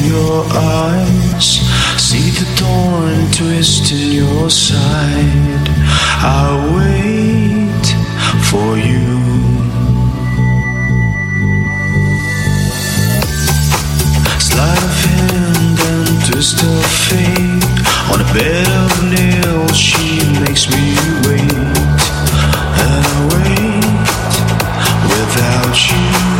your eyes, see the thorn twist in your side. I wait for you. Sleight of hand and twist of fate, on a bed of nails she makes me wait, and I wait without you.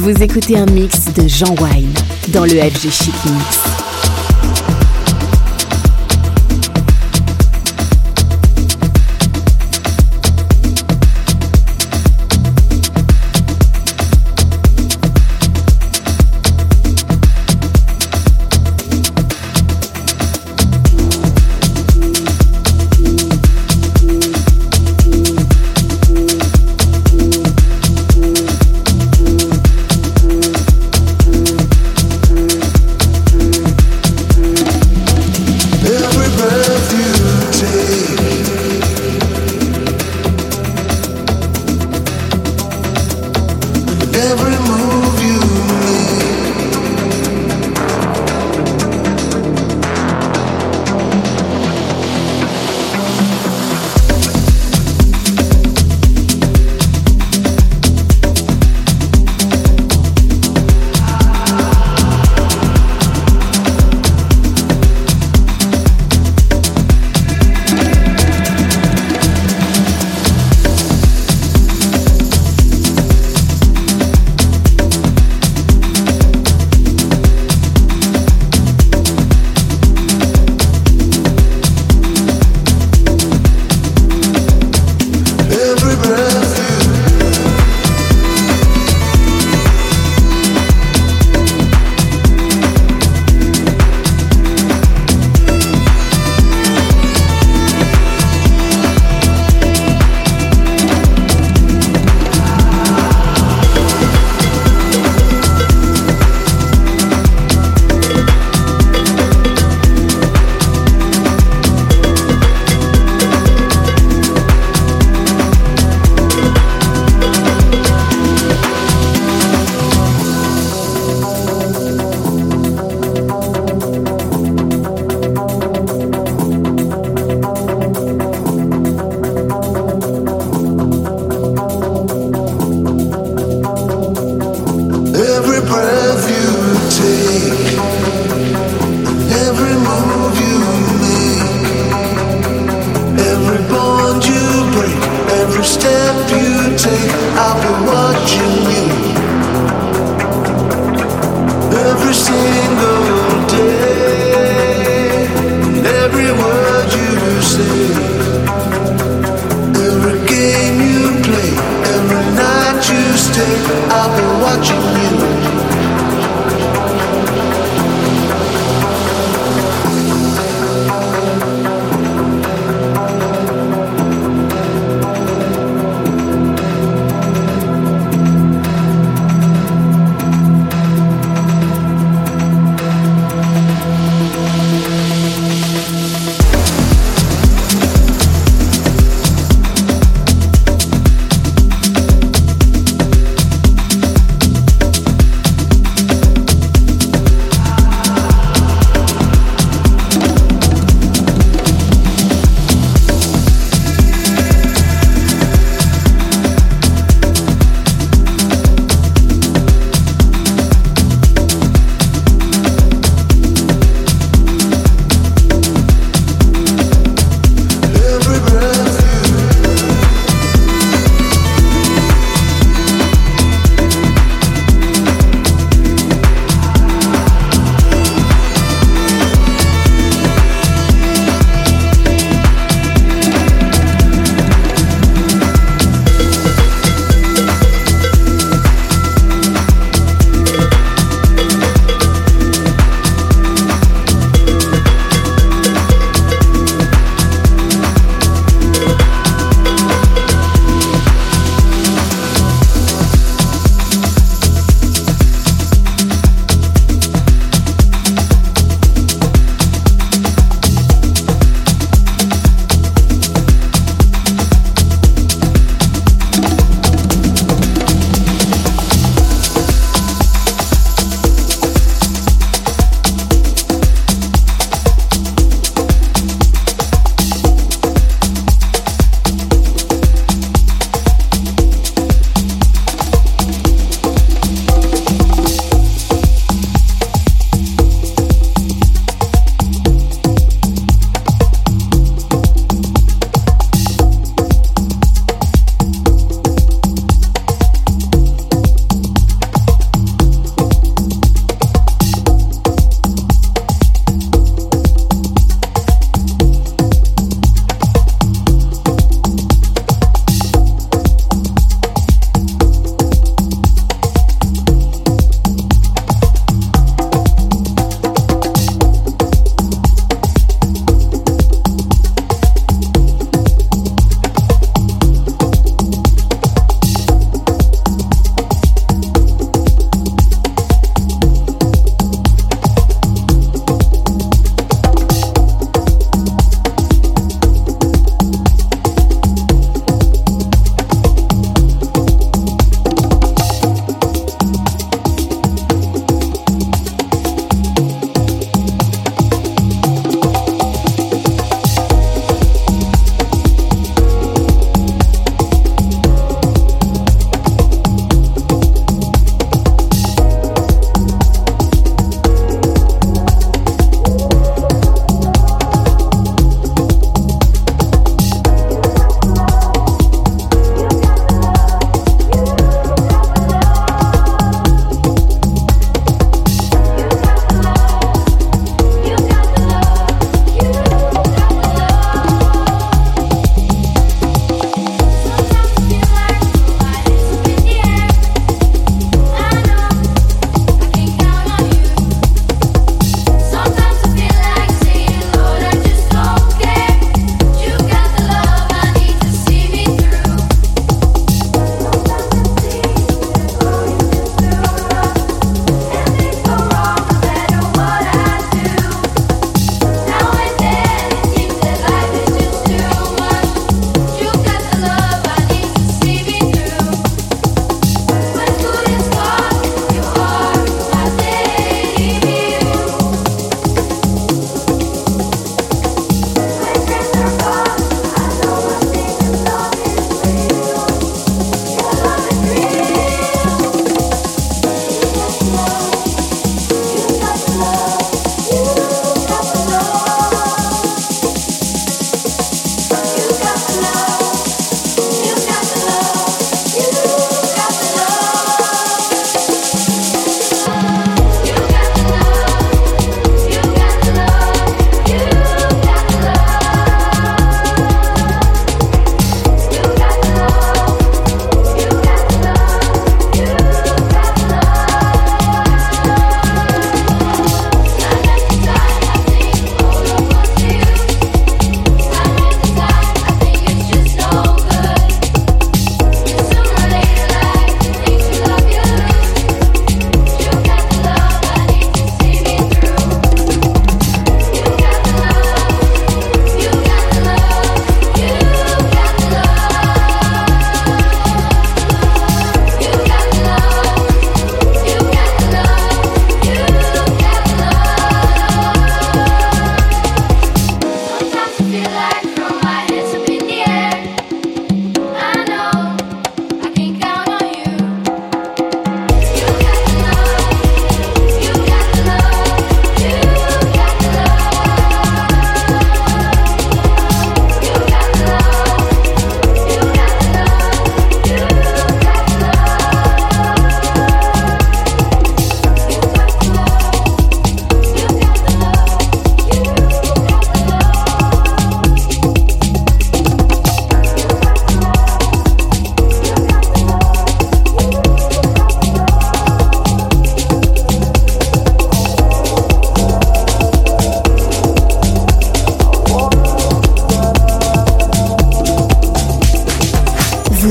Vous écoutez un mix de Jean Wine dans le FG Chic Mix.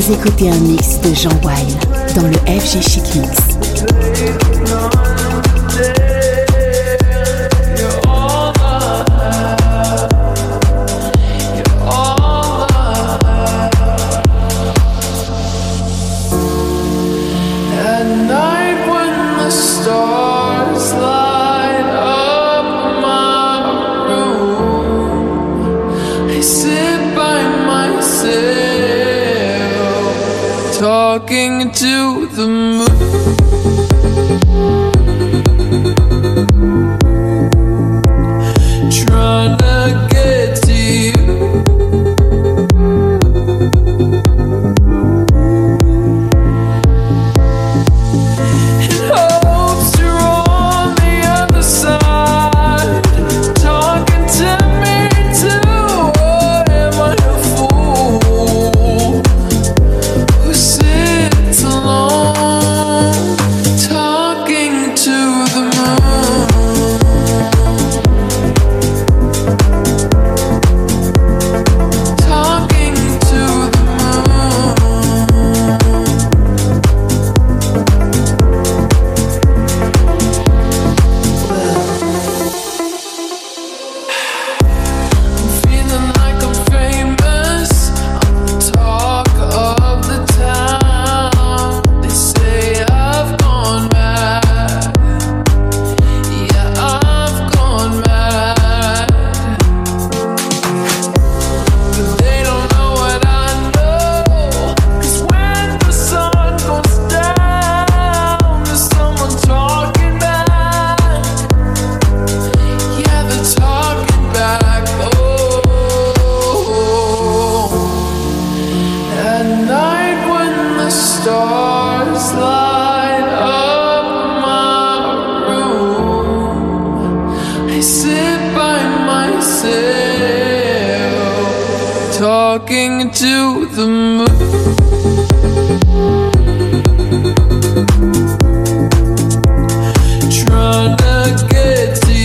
Vous écoutez un mix de Jean Wine dans le FG Chic Mix. Talking to the moon, trying to get to you, and hopes you're on the other side, talking to me too. What am I, a fool? Talking to the moon, trying to get to you.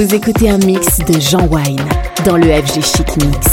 Vous écoutez un mix de Jean Wine dans le FG Chic Mix.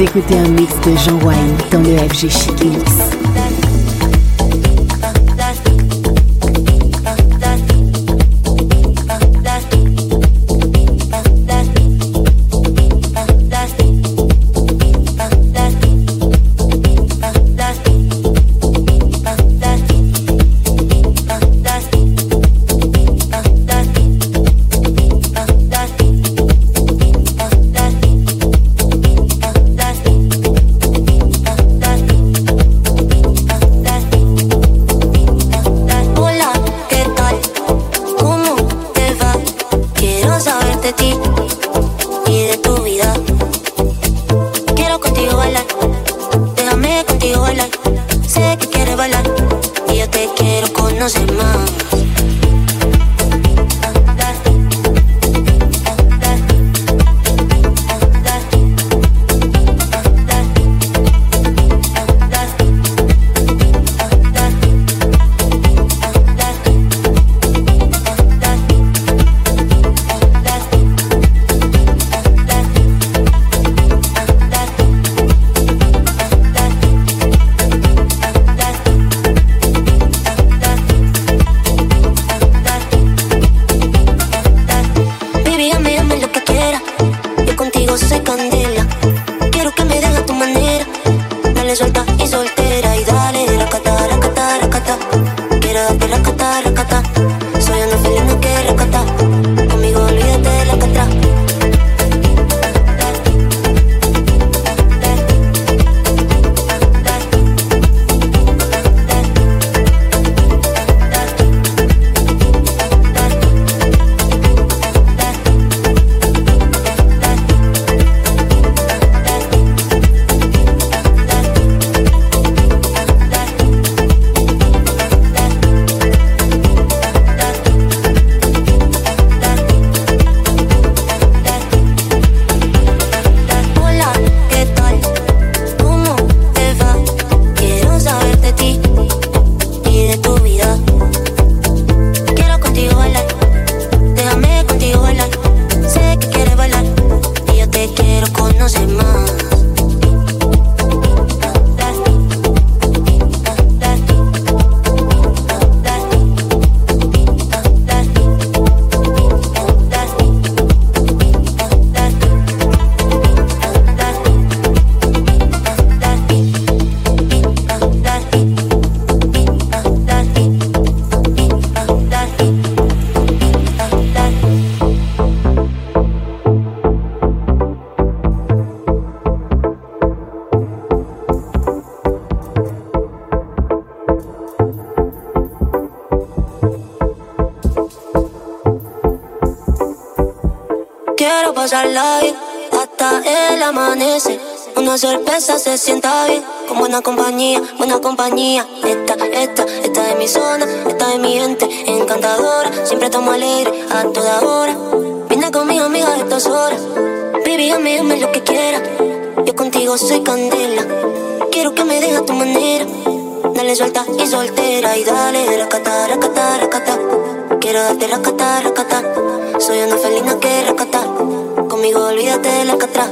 Écoutez un mix de Jean Wine dans le FG Chic Mix. al lobby hasta el amanecer. Una sorpresa se sienta bien, con buena compañía. Esta es mi zona, esta es mi gente, encantadora. Siempre estamos alegres a toda hora. Vine con mis amigas estas horas. Baby, dame lo que quieras. Yo contigo soy candela. Quiero que me dejes a tu manera. Dale suelta y soltera y dale racata, racata, racata. Quiero darte racata, racata. Soy una felina que racata. Conmigo olvídate de la catra.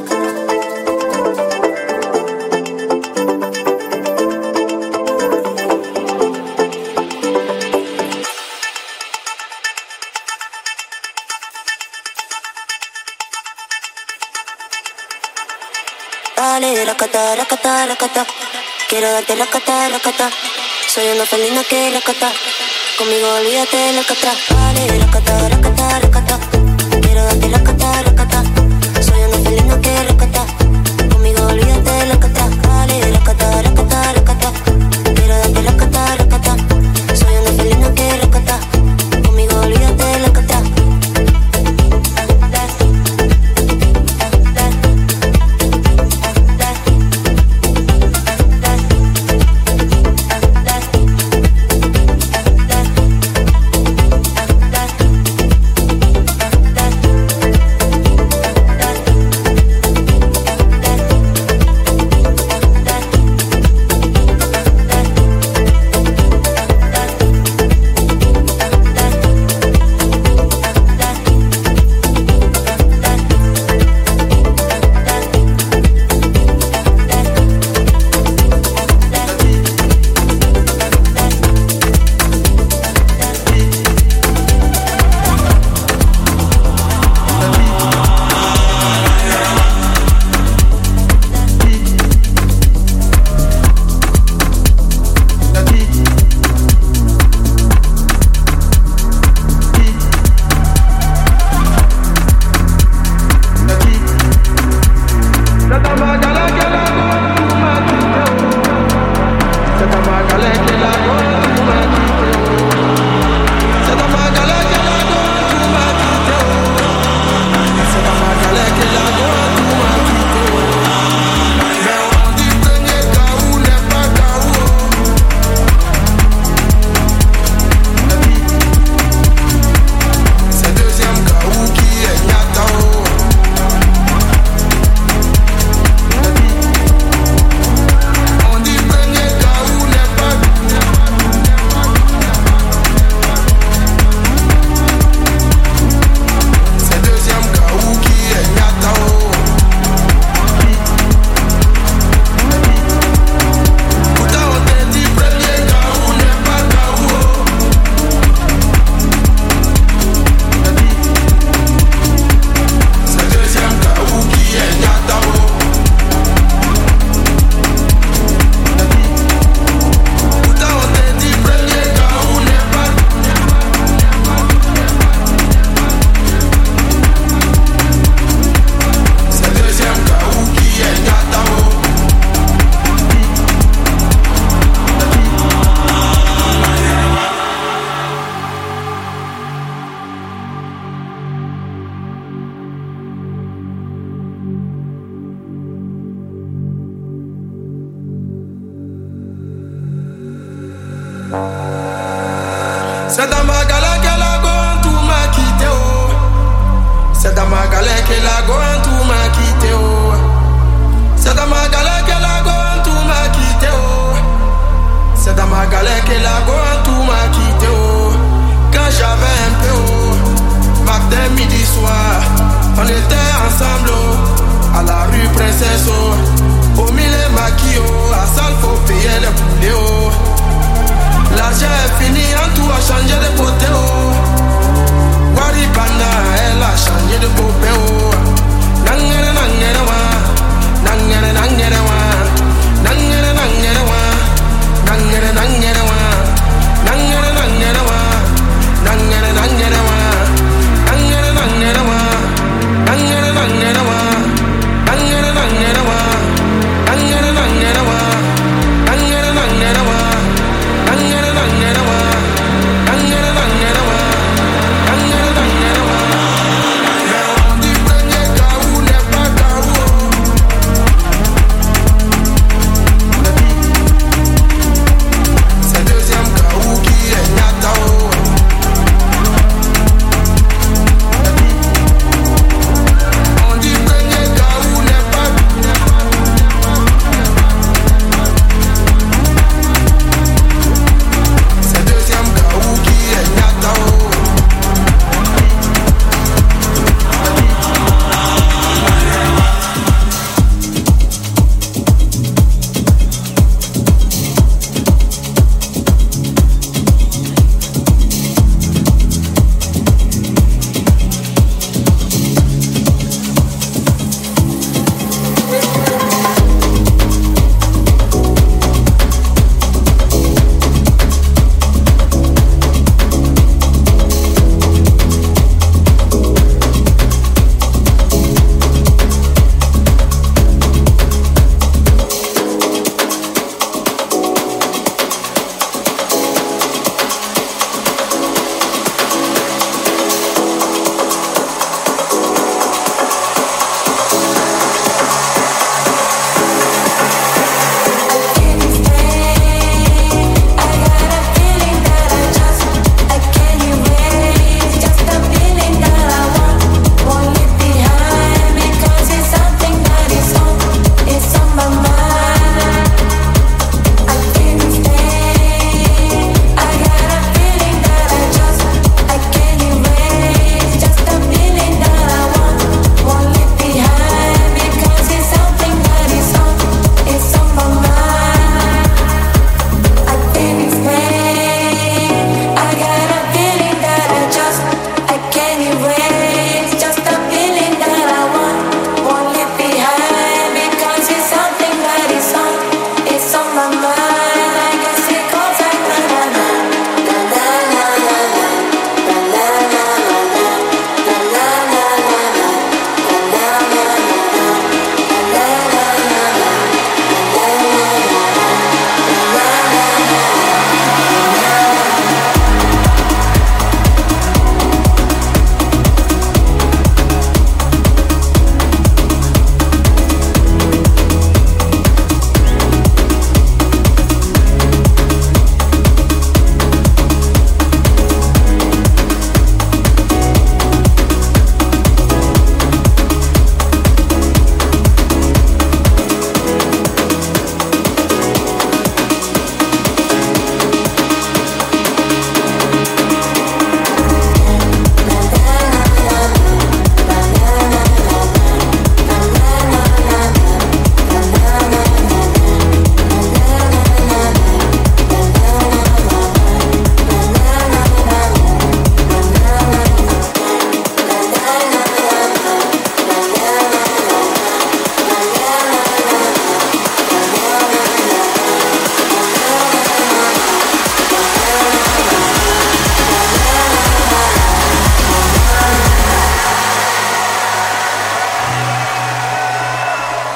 Dale racata, racata, racata. Quiero darte racata, racata. Soy una felina que racata. Conmigo olvídate de la catra. Dale racata, racata, racata. Quiero darte racata, racata. Soy una felina que racata. Conmigo olvídate de la catra. Dale racata, racata, racata. Quiero darte racata, racata. Soy una felina que racata. Conmigo olvídate de la catra.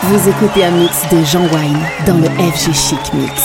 Vous écoutez un mix de Jean Wine dans le FG Chic Mix.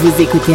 Vous écoutez